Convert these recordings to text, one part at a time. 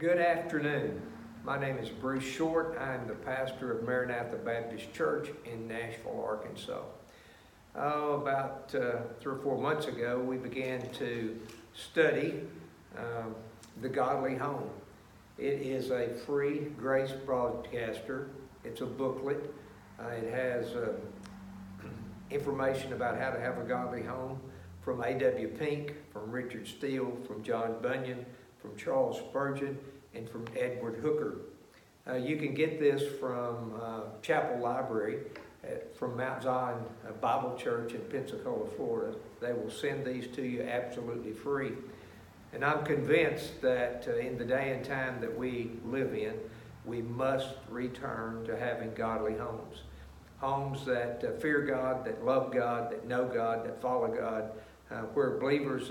Good afternoon. My name is Bruce Short. I am the pastor of Maranatha Baptist Church in Nashville, Arkansas. About 3 or 4 months ago, we began to study the Godly Home. It is a Free Grace Broadcaster. It's a booklet. It has information about how to have a godly home from A.W. Pink, from Richard Steele, from John Bunyan, from Charles Spurgeon, and from Edward Hooker. You can get this from Chapel Library, from Mount Zion Bible Church in Pensacola, Florida. They will send these to you absolutely free. And I'm convinced that in the day and time that we live in, we must return to having godly homes. Homes that fear God, that love God, that know God, that follow God, where believers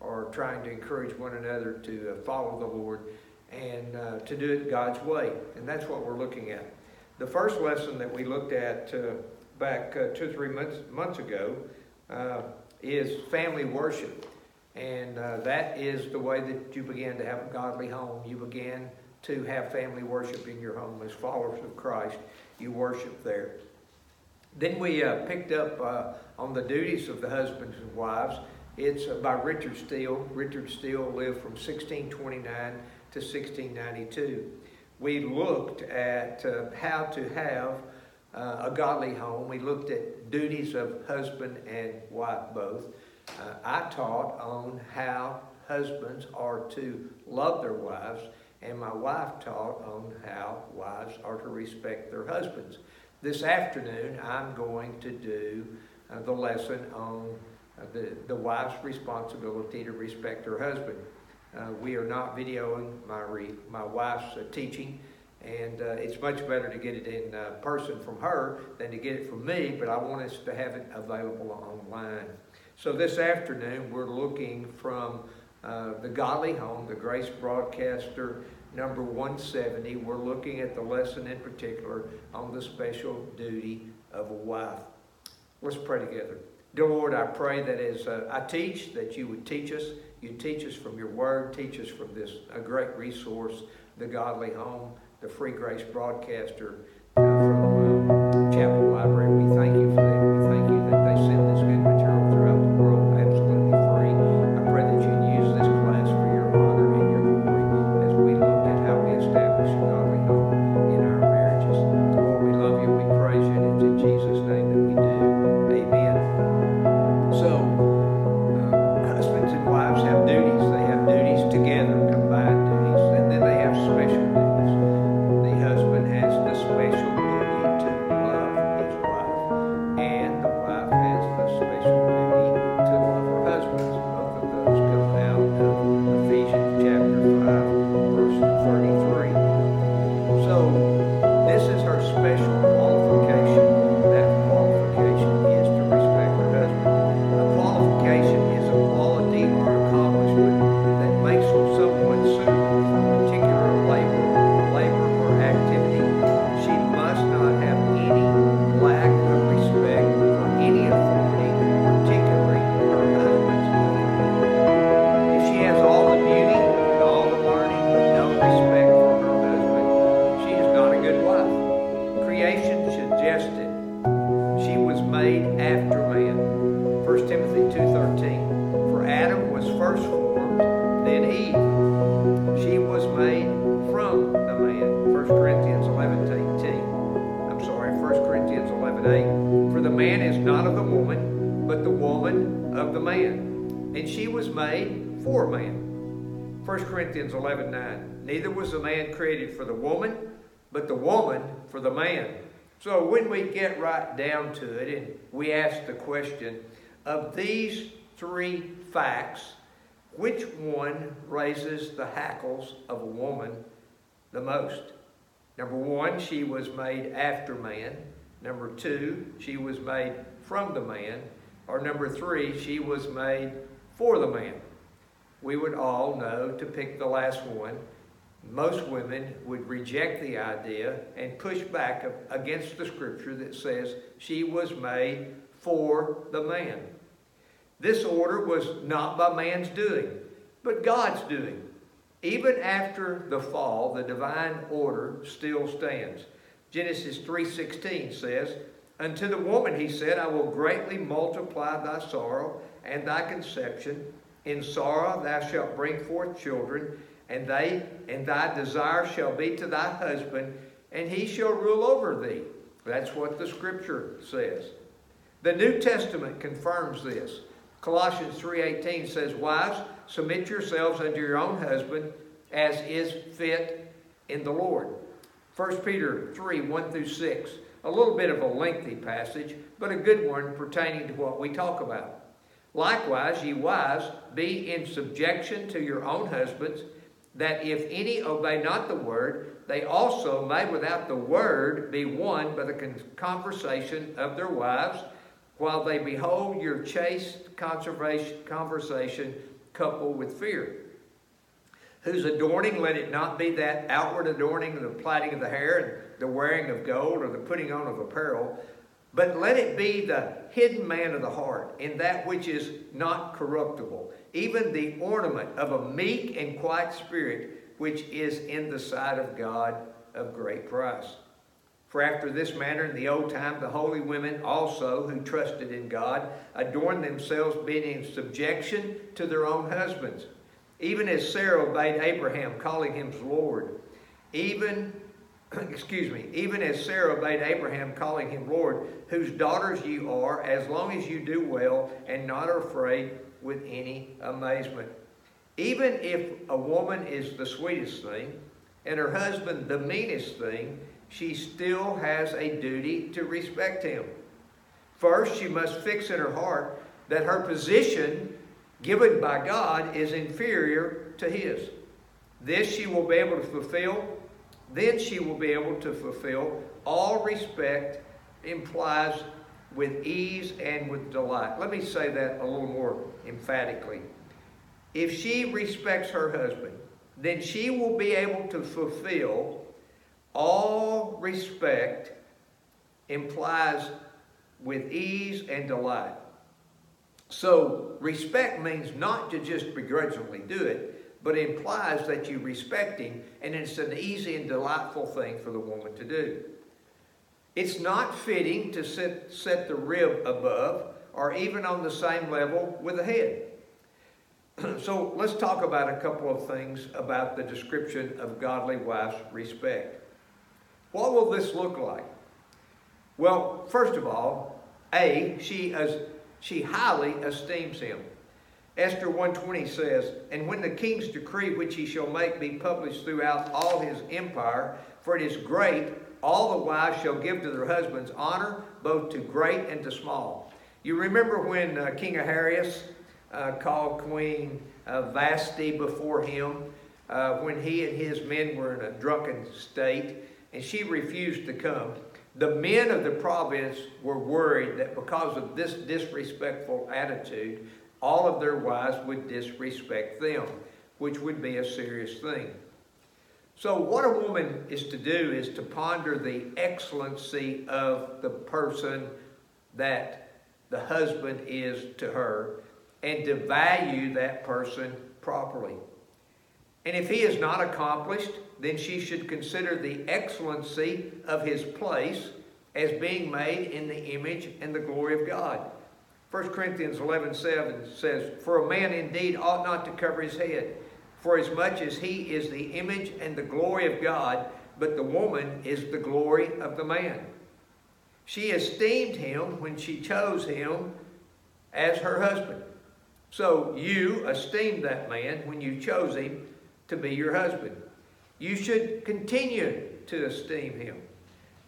are trying to encourage one another to follow the Lord and to do it God's way. And that's what we're looking at. The first lesson that we looked at back 2 or 3 months ago is family worship. And that is the way that you begin to have a godly home. You begin to have family worship in your home. As followers of Christ, you worship there. Then we picked up on the duties of the husbands and wives. It's by Richard Steele. Richard Steele lived from 1629 to 1692. We looked at how to have a godly home. We looked at duties of husband and wife both. I taught on how husbands are to love their wives, and my wife taught on how wives are to respect their husbands. This afternoon, I'm going to do the lesson on the wife's responsibility to respect her husband. We are not videoing my wife's teaching, and it's much better to get it in person from her than to get it from me, but I want us to have it available online. So this afternoon, we're looking from the Godly Home, the Grace Broadcaster, number 170. We're looking at the lesson in particular on the special duty of a wife. Let's pray together. Dear Lord, I pray that as I teach, that you would teach us. You teach us from your word, teach us from this a great resource, the Godly Home, the Free Grace Broadcaster from Chapel Library. We thank you for that. We thank you that they send this good material throughout the world absolutely free. I pray that you'd use this class for your honor and your glory as we look at how we establish a godly home in our marriages. Lord, we love you, we praise you, and it's in Jesus' name that we do. Amen. So, husbands and wives have duties. They have duties together, combined duties, and then they have special duties. The husband has the special duty to love his wife, and the wife has the special duty to love her husband. Both of those come out of Ephesians chapter 5, verse 33. So, this is her special qualification. That qualification is to respect her husband. The qualification is a quality or accomplishment that makes someone suitable for particular labor or activity. She must not have any lack of respect for any authority, particularly her husband's authority. If she has all the beauty and all the learning but no respect for her husband, she is not a good wife. Creation suggested she was made after man. 1 Timothy 2:13. For Adam was first formed, then Eve. She was made from the man. 1 Corinthians 11:8. For the man is not of the woman, but the woman of the man. And she was made for man. 1 Corinthians 11:9. Neither was the man created for the woman, but the woman for the man. So when we get right down to it and we ask the question, of these three facts, which one raises the hackles of a woman the most? Number one, she was made after man. Number two, she was made from the man. Or number three, she was made for the man. We would all know to pick the last one. Most women would reject the idea and push back against the scripture that says she was made for the man. This order was not by man's doing, but God's doing. Even after the fall, the divine order still stands. Genesis 3:16 says, "Unto the woman he said, I will greatly multiply thy sorrow and thy conception. In sorrow thou shalt bring forth children, and thy desire shall be to thy husband, and he shall rule over thee." That's what the Scripture says. The New Testament confirms this. Colossians 3:18 says, "Wives, submit yourselves unto your own husband, as is fit in the Lord." 1 Peter 3:1-6, a little bit of a lengthy passage, but a good one pertaining to what we talk about. "Likewise, ye wives, be in subjection to your own husbands, that if any obey not the word, they also may without the word be won by the conversation of their wives, while they behold your chaste conversation coupled with fear. Whose adorning, let it not be that outward adorning of the plaiting of the hair, and the wearing of gold, or the putting on of apparel, but let it be the hidden man of the heart, in that which is not corruptible, even the ornament of a meek and quiet spirit, which is in the sight of God of great price. For after this manner in the old time, the holy women also, who trusted in God, adorned themselves, being in subjection to their own husbands, even as Sarah obeyed Abraham, calling him Lord. Even as Sarah obeyed Abraham, calling him Lord, whose daughters you are, as long as you do well, and not are afraid with any amazement. Even if a woman is the sweetest thing, and her husband the meanest thing, she still has a duty to respect him. First, she must fix in her heart that her position given by God is inferior to his. This she will be able to fulfill. Then she will be able to fulfill all respect implies with ease and with delight. Let me say that a little more emphatically. If she respects her husband, then she will be able to fulfill all respect implies with ease and delight. So respect means not to just begrudgingly do it, but it implies that you respect him, and it's an easy and delightful thing for the woman to do. It's not fitting to set the rib above or even on the same level with the head. So let's talk about a couple of things about the description of godly wife's respect. What will this look like? Well, first of all, A, she highly esteems him. Esther 1:20 says, "And when the king's decree which he shall make be published throughout all his empire, for it is great, all the wives shall give to their husbands honor, both to great and to small." You remember when King Ahasuerus called Queen Vashti before him when he and his men were in a drunken state, and she refused to come. The men of the province were worried that because of this disrespectful attitude, all of their wives would disrespect them, which would be a serious thing. So what a woman is to do is to ponder the excellency of the person that the husband is to her, and to value that person properly. And if he is not accomplished, then she should consider the excellency of his place as being made in the image and the glory of God. 1 Corinthians 11:7 says, "For a man indeed ought not to cover his head, for as much as he is the image and the glory of God, but the woman is the glory of the man." She esteemed him when she chose him as her husband. So you esteemed that man when you chose him to be your husband. You should continue to esteem him.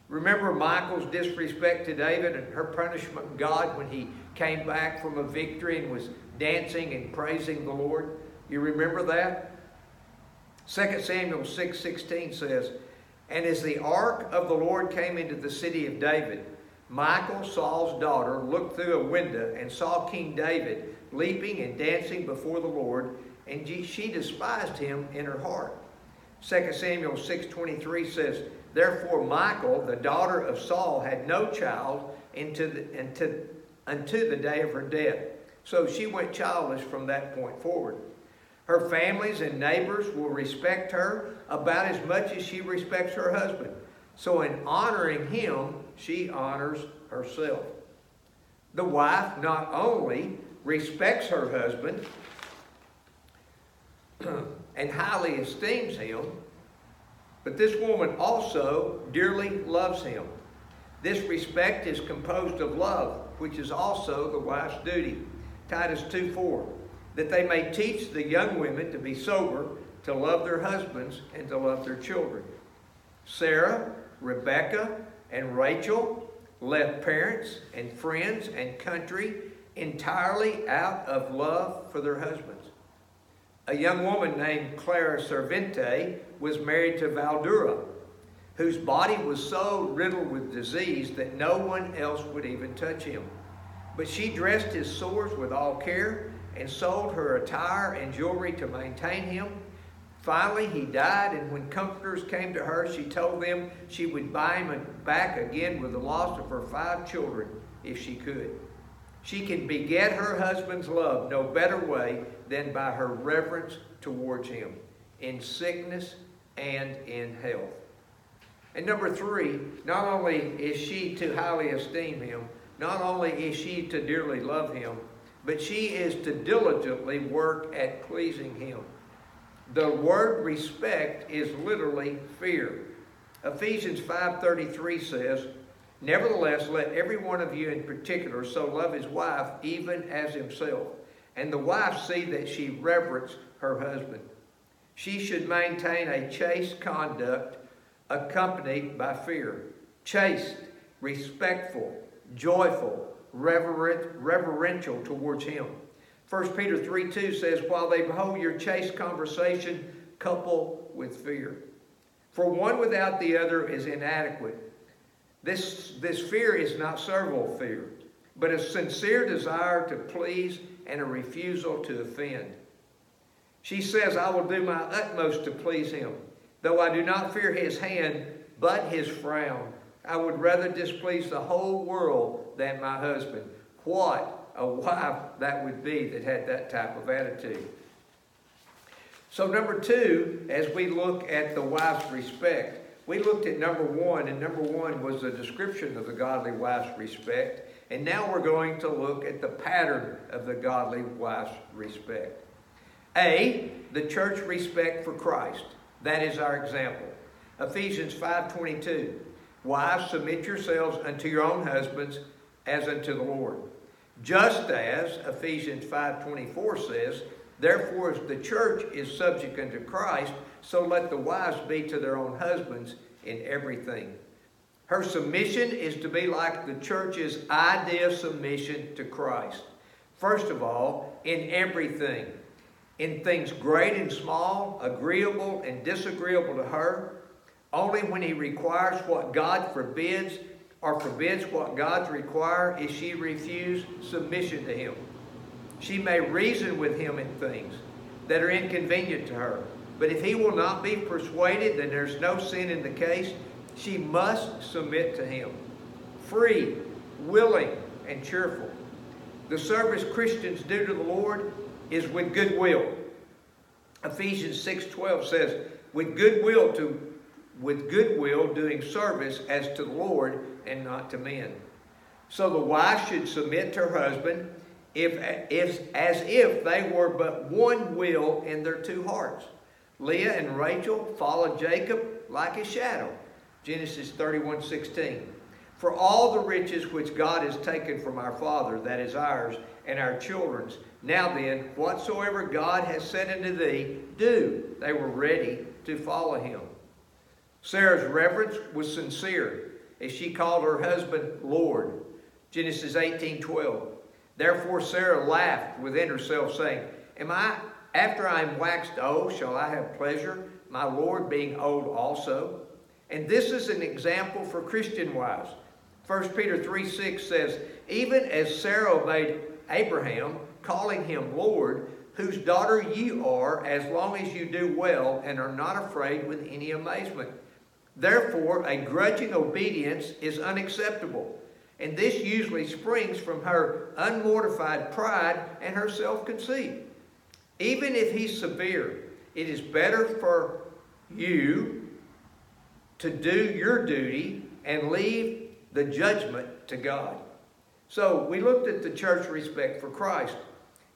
Remember Michael's disrespect to David and her punishment, God, when he came back from a victory and was dancing and praising the Lord? You remember that? 2 Samuel 6:16 says, "And as the ark of the Lord came into the city of David, Michal, Saul's daughter, looked through a window and saw King David leaping and dancing before the Lord, and she despised him in her heart." 2 Samuel 6:23 says, "Therefore Michal, the daughter of Saul, had no child unto the day of her death." So she went childless from that point forward. Her families and neighbors will respect her about as much as she respects her husband. So in honoring him, she honors herself. The wife not only respects her husband and highly esteems him, but this woman also dearly loves him. This respect is composed of love, which is also the wife's duty. Titus 2:4, that they may teach the young women to be sober, to love their husbands, and to love their children. Sarah, Rebecca, and Rachel left parents and friends and country entirely out of love for their husbands. A young woman named Clara Servente was married to Valdura, whose body was so riddled with disease that no one else would even touch him. But she dressed his sores with all care and sold her attire and jewelry to maintain him. Finally, he died, and when comforters came to her, she told them she would buy him back again with the loss of her 5 children if she could. She can beget her husband's love no better way than by her reverence towards him in sickness and in health. And number 3, not only is she to highly esteem him, not only is she to dearly love him, but she is to diligently work at pleasing him. The word respect is literally fear. Ephesians 5:33 says, "Nevertheless, let every one of you in particular so love his wife even as himself, and the wife see that she reverence her husband." She should maintain a chaste conduct accompanied by fear. Chaste, respectful, joyful, reverential towards him. 1 Peter 3:2 says, "While they behold your chaste conversation, couple with fear." For one without the other is inadequate. This fear is not servile fear, but a sincere desire to please and a refusal to offend. She says, "I will do my utmost to please him. Though I do not fear his hand, but his frown, I would rather displease the whole world than my husband." What a wife that would be that had that type of attitude. So number 2, as we look at the wife's respect, we looked at number 1, and number 1 was a description of the godly wife's respect. And now we're going to look at the pattern of the godly wife's respect. A, the church respect for Christ. That is our example. Ephesians 5:22, "Wives, submit yourselves unto your own husbands as unto the Lord." Just as Ephesians 5:24 says, "Therefore, as the church is subject unto Christ, so let the wives be to their own husbands in everything." Her submission is to be like the church's ideal submission to Christ. First of all, in everything. In things great and small, agreeable and disagreeable to her, only when he requires what God forbids or forbids what God requires is she refused submission to him. She may reason with him in things that are inconvenient to her, but if he will not be persuaded, then there's no sin in the case. She must submit to him. Free, willing, and cheerful. The service Christians do to the Lord is with goodwill. Ephesians 6:12 says, with goodwill doing service as to the Lord and not to men." So the wife should submit to her husband as if they were but one will in their two hearts. Leah and Rachel followed Jacob like a shadow. Genesis 31:16. "For all the riches which God has taken from our father, that is ours and our children's, now then, whatsoever God has said unto thee, do." They were ready to follow him. Sarah's reverence was sincere as she called her husband Lord. Genesis 18:12. "Therefore Sarah laughed within herself, saying, After I am waxed old, shall I have pleasure, my Lord being old also?" And this is an example for Christian wives. 1 Peter 3:6 says, "Even as Sarah obeyed Abraham, calling him Lord, whose daughter you are, as long as you do well and are not afraid with any amazement. Therefore, a grudging obedience is unacceptable, and this usually springs from her unmortified pride and her self-conceit." Even if he's severe, it is better for you to do your duty and leave the judgment to God. So we looked at the church's respect for Christ.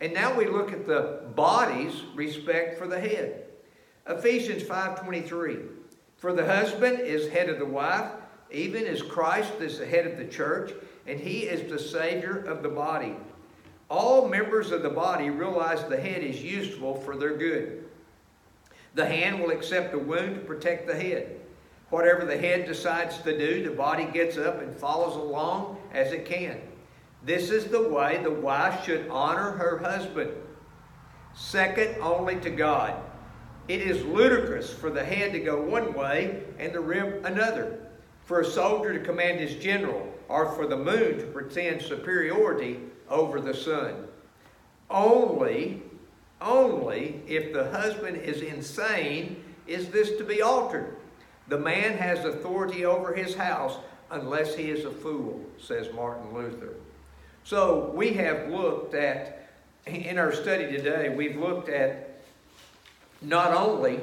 And now we look at the body's respect for the head. Ephesians 5:23. For the husband is head of the wife, even as Christ is the head of the church, and he is the Savior of the body. All members of the body realize the head is useful for their good. The hand will accept a wound to protect the head. Whatever the head decides to do, the body gets up and follows along as it can. This is the way the wife should honor her husband, second only to God. It is ludicrous for the head to go one way and the rib another, for a soldier to command his general, or for the moon to pretend superiority over the sun. Only if the husband is insane is this to be altered. The man has authority over his house unless he is a fool, says Martin Luther. So we have looked at, in our study today, we've looked at, not only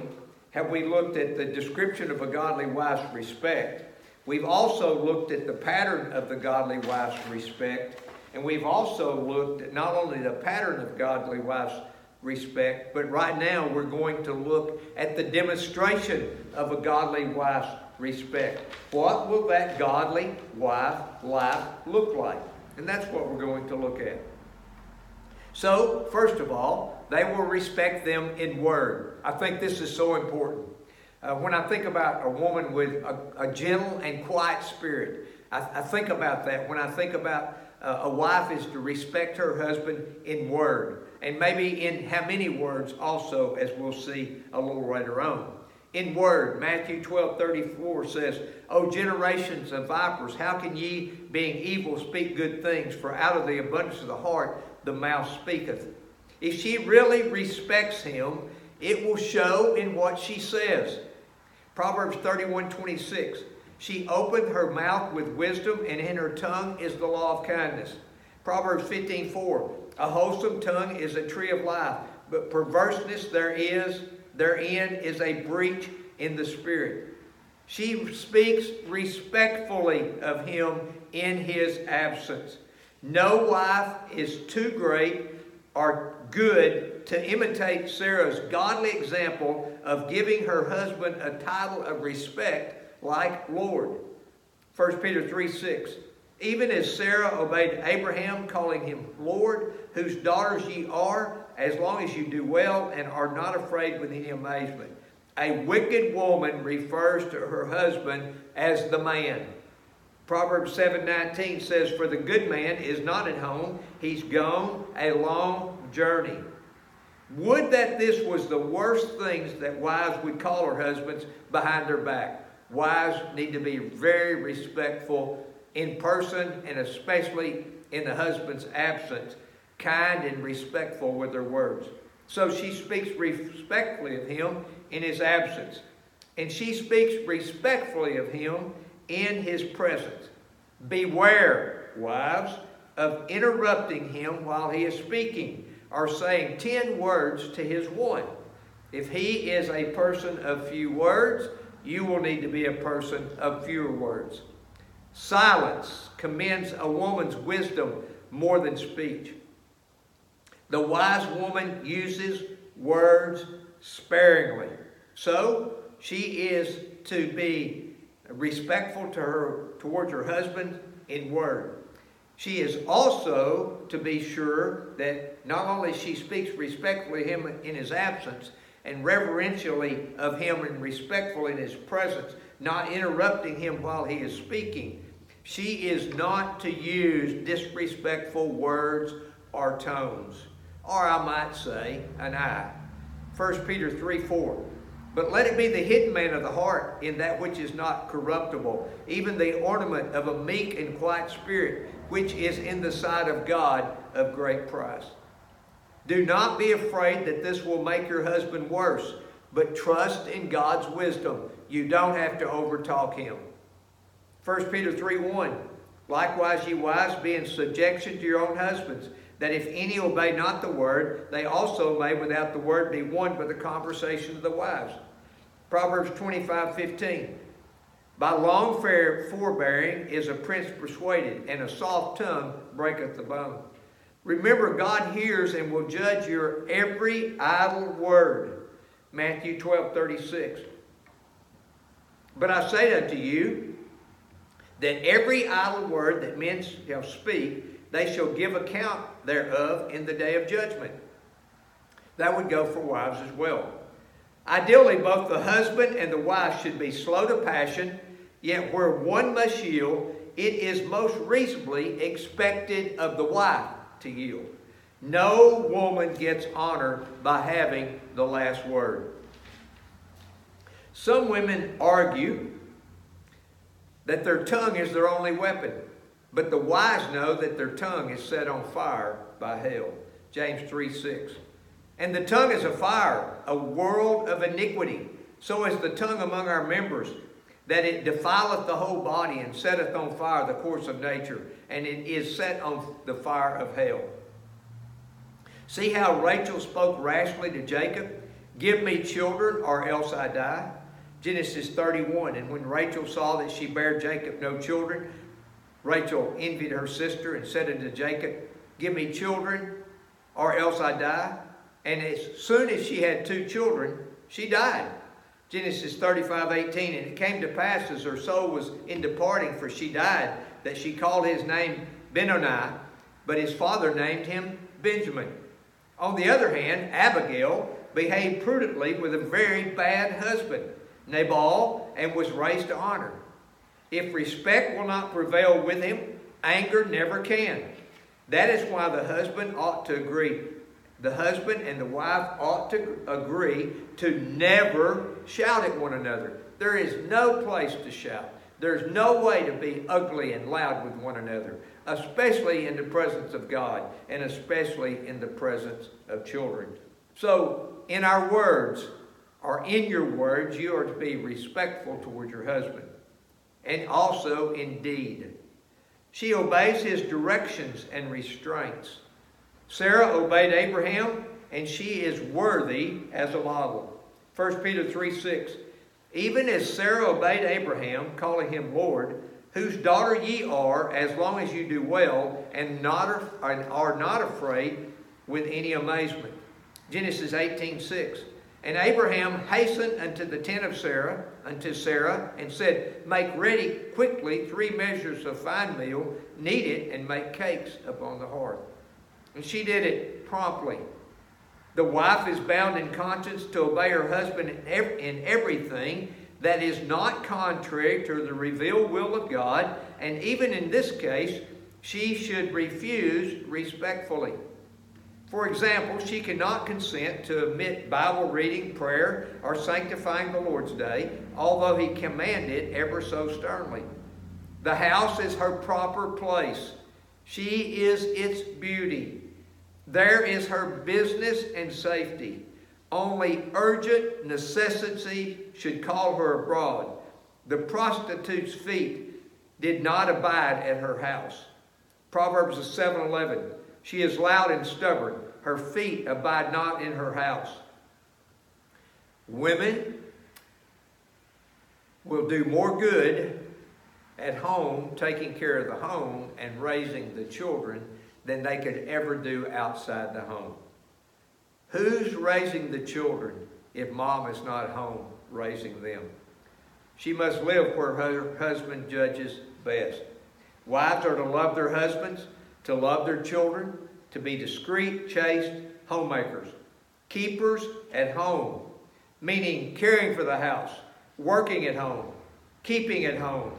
have we looked at the description of a godly wife's respect, we've also looked at the pattern of the godly wife's respect, and we've also looked at not only the pattern of godly wife's respect, but right now we're going to look at the demonstration of a godly wife's respect. What will that godly wife life look like? And that's what we're going to look at. So, first of all, they will respect them in word. I think this is so important. When I think about a woman with a gentle and quiet spirit, I think about that. When I think about a wife is to respect her husband in word, and maybe in how many words also, as we'll see a little later on. In word, Matthew 12:34 says, O generations of vipers, how can ye, being evil, speak good things? For out of the abundance of the heart, the mouth speaketh. If she really respects him, it will show in what she says. Proverbs 31:26, she opened her mouth with wisdom, and in her tongue is the law of kindness. Proverbs 15:4, a wholesome tongue is a tree of life, but perverseness therein is a breach in the spirit. She speaks respectfully of him in his absence. No wife is too great or good to imitate Sarah's godly example of giving her husband a title of respect like Lord. 1 Peter 3:6. Even as Sarah obeyed Abraham, calling him Lord, whose daughters ye are, as long as you do well and are not afraid with any amazement. A wicked woman refers to her husband as the man. Proverbs 7:19 says, for the good man is not at home, he's gone a long journey. Would that this was the worst things that wives would call her husbands behind their back. Wives need to be very respectful in person and especially in the husband's absence, kind and respectful with their words. So she speaks respectfully of him in his absence, and she speaks respectfully of him in his presence. Beware, wives, of interrupting him while he is speaking or saying 10 words to his one. If he is a person of few words, you will need to be a person of fewer words. Silence commends a woman's wisdom more than speech. The wise woman uses words sparingly. So she is to be respectful to her towards her husband in word. She is also to be sure that not only she speaks respectfully of him in his absence and reverentially of him and respectful in his presence, not interrupting him while he is speaking. She is not to use disrespectful words or tones, or I might say an eye. 1 Peter 3:4. But let it be the hidden man of the heart, in that which is not corruptible, even the ornament of a meek and quiet spirit, which is in the sight of God of great price. Do not be afraid that this will make your husband worse, but trust in God's wisdom. You don't have to overtalk him. 1 Peter 3:1. Likewise, ye wives, be in subjection to your own husbands, that if any obey not the word, they also may without the word be won by the conversation of the wise. Proverbs 25:15. By long forbearing is a prince persuaded, and a soft tongue breaketh the bone. Remember, God hears and will judge your every idle word. Matthew 12:36. But I say unto you, that every idle word that men shall speak, they shall give account thereof in the day of judgment. That would go for wives as well. Ideally, both the husband and the wife should be slow to passion, yet where one must yield, it is most reasonably expected of the wife to yield. No woman gets honor by having the last word. Some women argue that their tongue is their only weapon, but the wise know that their tongue is set on fire by hell. James 3:6. And the tongue is a fire, a world of iniquity. So is the tongue among our members, that it defileth the whole body, and setteth on fire the course of nature, and it is set on the fire of hell. See how Rachel spoke rashly to Jacob, "Give me children, or else I die." Genesis 31, and when Rachel saw that she bare Jacob no children, Rachel envied her sister and said unto Jacob, "Give me children, or else I die." And as soon as she had two children, she died. Genesis 35:18, and it came to pass as her soul was in departing, for she died, that she called his name Benoni, but his father named him Benjamin. On the other hand, Abigail behaved prudently with a very bad husband, Nabal, and was raised to honor. If respect will not prevail with him, anger never can. That is why the husband ought to agree. The husband and the wife ought to agree to never shout at one another. There is no place to shout. There's no way to be ugly and loud with one another, especially in the presence of God, and especially in the presence of children. So, in our words, or in your words, you are to be respectful towards your husband, and also in deed. She obeys his directions and restraints. Sarah obeyed Abraham, and she is worthy as a model. 1 Peter 3:6. Even as Sarah obeyed Abraham, calling him Lord, whose daughter ye are, as long as you do well, and are not afraid with any amazement. Genesis 18:6. And Abraham hastened unto the tent of Sarah, unto Sarah, and said, Make ready quickly 3 measures of fine meal, knead it, and make cakes upon the hearth. And she did it promptly. The wife is bound in conscience to obey her husband in everything that is not contrary to the revealed will of God, and even in this case, she should refuse respectfully. For example, she cannot consent to omit Bible reading, prayer, or sanctifying the Lord's Day, although he commanded it ever so sternly. The house is her proper place. She is its beauty. There is her business and safety. Only urgent necessity should call her abroad. The prostitute's feet did not abide at her house. Proverbs 7:11. She is loud and stubborn. Her feet abide not in her house. Women will do more good at home, taking care of the home and raising the children, than they could ever do outside the home. Who's raising the children if mom is not home raising them? She must live where her husband judges best. Wives are to love their husbands, to love their children, to be discreet, chaste, homemakers, keepers at home, meaning caring for the house, working at home, keeping at home,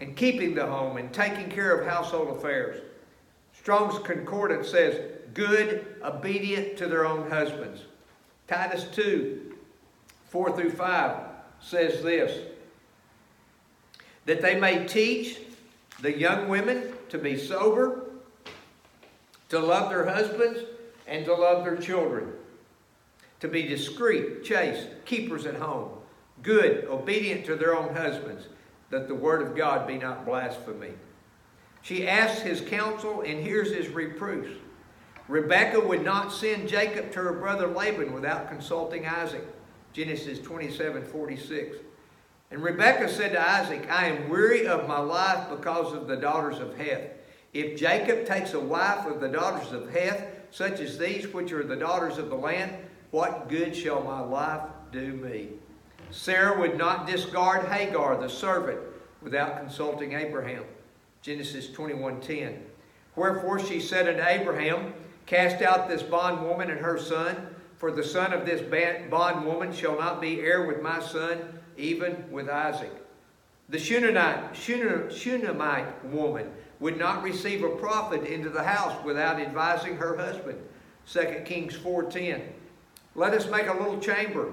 and keeping the home and taking care of household affairs. Strong's Concordance says, good, obedient to their own husbands. Titus 2:4-5 says this, that they may teach the young women to be sober, to love their husbands, and to love their children, to be discreet, chaste, keepers at home, good, obedient to their own husbands, that the word of God be not blasphemed. She asks his counsel and hears his reproofs. Rebekah would not send Jacob to her brother Laban without consulting Isaac. Genesis 27:46. And Rebekah said to Isaac, I am weary of my life because of the daughters of Heth. If Jacob takes a wife of the daughters of Heth, such as these which are the daughters of the land, what good shall my life do me? Sarah would not discard Hagar, the servant, without consulting Abraham. Genesis 21:10. Wherefore she said unto Abraham, Cast out this bondwoman and her son, for the son of this bondwoman shall not be heir with my son, even with Isaac. The Shunammite woman would not receive a prophet into the house without advising her husband. 2 Kings 4:10. Let us make a little chamber,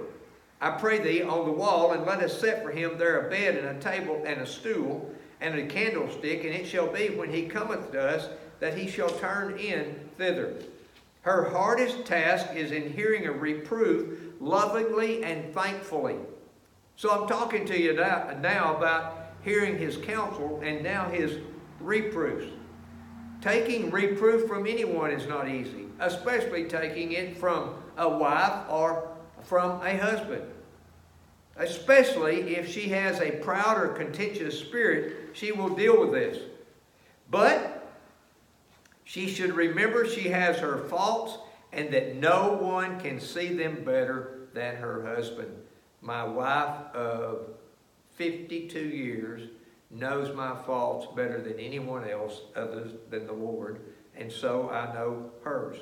I pray thee, on the wall, and let us set for him there a bed and a table and a stool and a candlestick, and it shall be when he cometh to us that he shall turn in thither. Her hardest task is in hearing a reproof lovingly and thankfully. So I'm talking to you now about hearing his counsel and now his reproofs. Taking reproof from anyone is not easy, especially taking it from a wife or from a husband. Especially if she has a proud or contentious spirit, she will deal with this. But she should remember she has her faults and that no one can see them better than her husband. My wife of 52 years knows my faults better than anyone else other than the Lord, and so I know hers.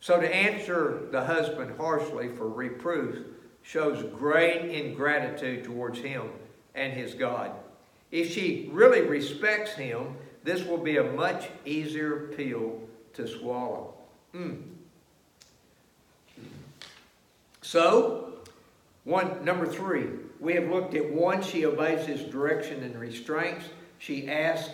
So to answer the husband harshly for reproof shows great ingratitude towards him and his God. If she really respects him, this will be a much easier pill to swallow. So, number three, we have looked at one, she obeys his direction and restraints. She asks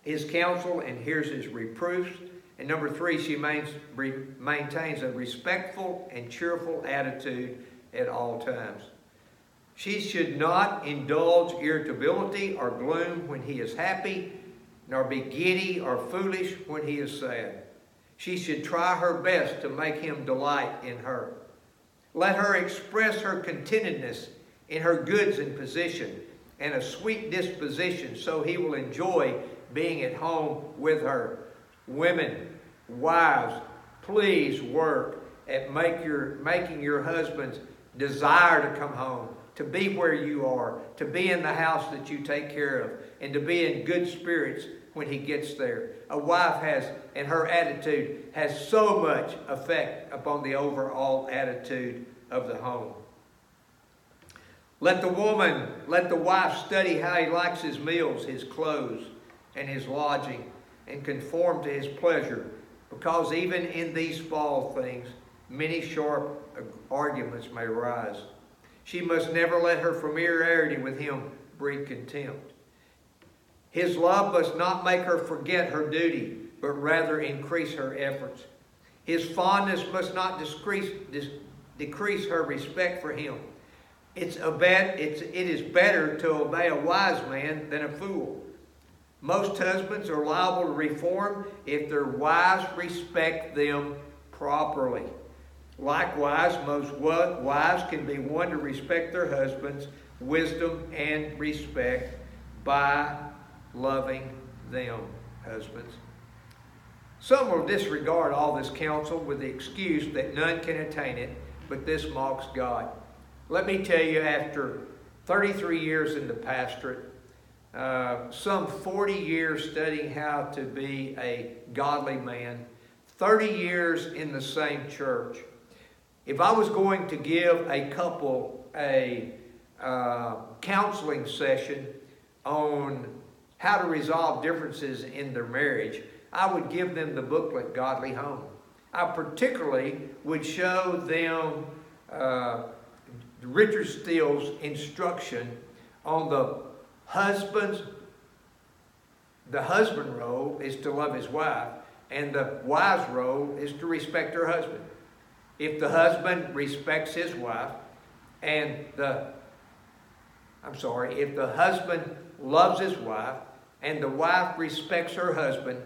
his counsel and hears his reproofs. And number three, she maintains a respectful and cheerful attitude at all times. She should not indulge irritability or gloom when he is happy, nor be giddy or foolish when he is sad. She should try her best to make him delight in her. Let her express her contentedness in her goods and position, and a sweet disposition, so he will enjoy being at home with her. Women, wives, please work at making your husbands desire to come home, to be where you are, to be in the house that you take care of, and to be in good spirits when he gets there. A wife and her attitude has so much effect upon the overall attitude of the home. Let the wife study how he likes his meals, his clothes, and his lodging, and conform to his pleasure, because even in these small things, many sharp arguments may arise. She must never let her familiarity with him breed contempt. His love must not make her forget her duty, but rather increase her efforts. His fondness must not decrease her respect for him. It is better to obey a wise man than a fool. Most husbands are liable to reform if their wives respect them properly. Likewise, most wives can be won to respect their husbands' wisdom and respect by loving them, husbands. Some will disregard all this counsel with the excuse that none can attain it, but this mocks God. Let me tell you, after 33 years in the pastorate, some 40 years studying how to be a godly man, 30 years in the same church. If I was going to give a couple a counseling session on how to resolve differences in their marriage, I would give them the booklet, Godly Home. I particularly would show them Richard Steele's instruction on the husband role is to love his wife, and the wife's role is to respect her husband. If the husband respects his wife, if the husband loves his wife and the wife respects her husband,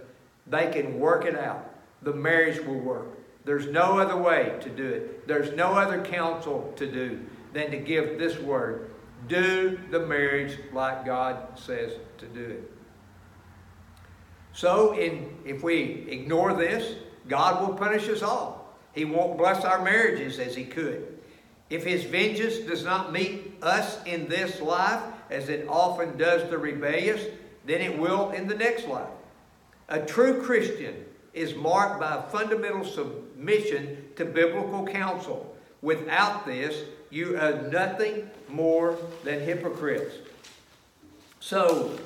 they can work it out. the marriage will work. There's no other way to do it. There's no other counsel to do than to give this word. Do the marriage like God says to do it. So if we ignore this, God will punish us all. He won't bless our marriages as he could. If his vengeance does not meet us in this life, as it often does the rebellious, then it will in the next life. A true Christian is marked by a fundamental submission to biblical counsel. Without this, you are nothing more than hypocrites. So,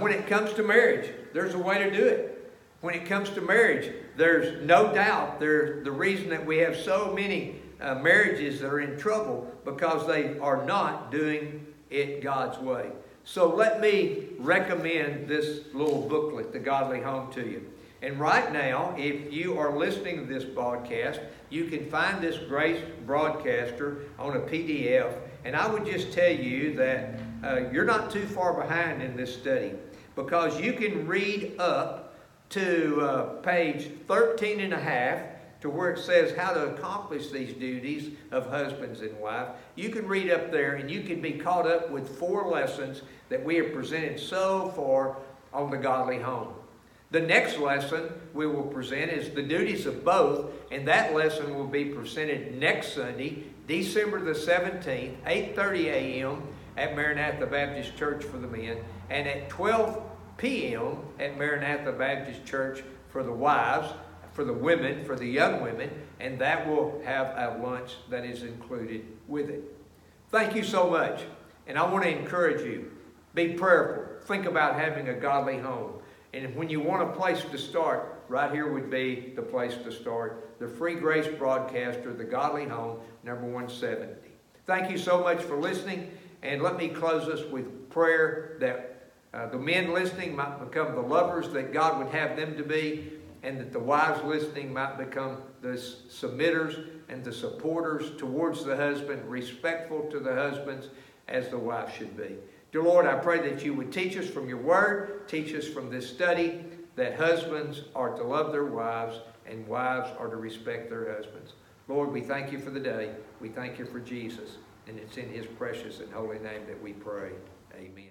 when it comes to marriage, there's a way to do it. When it comes to marriage, there's no doubt the reason that we have so many marriages that are in trouble because they are not doing it God's way. So let me recommend this little booklet, The Godly Home, to you. And right now, if you are listening to this broadcast, you can find this Grace Broadcaster on a PDF. And I would just tell you that you're not too far behind in this study, because you can read up to page 13 and a half to where it says how to accomplish these duties of husbands and wife. You can read up there and you can be caught up with 4 lessons that we have presented so far on the Godly Home. The next lesson we will present is the duties of both, and that lesson will be presented next Sunday, December the 17th, 8:30 a.m. at Maranatha Baptist Church for the men, and at 12 p.m. at Maranatha Baptist Church for the wives, for the women, for the young women, and that will have a lunch that is included with it. Thank you so much, and I want to encourage you, be prayerful, think about having a godly home. And when you want a place to start, right here would be the place to start. The Free Grace Broadcaster, The Godly Home, number 170. Thank you so much for listening. And let me close us with prayer that the men listening might become the lovers that God would have them to be, and that the wives listening might become the submitters and the supporters towards the husband, respectful to the husbands as the wife should be. Dear Lord, I pray that you would teach us from your word, teach us from this study, that husbands are to love their wives and wives are to respect their husbands. Lord, we thank you for the day. We thank you for Jesus. And it's in his precious and holy name that we pray. Amen.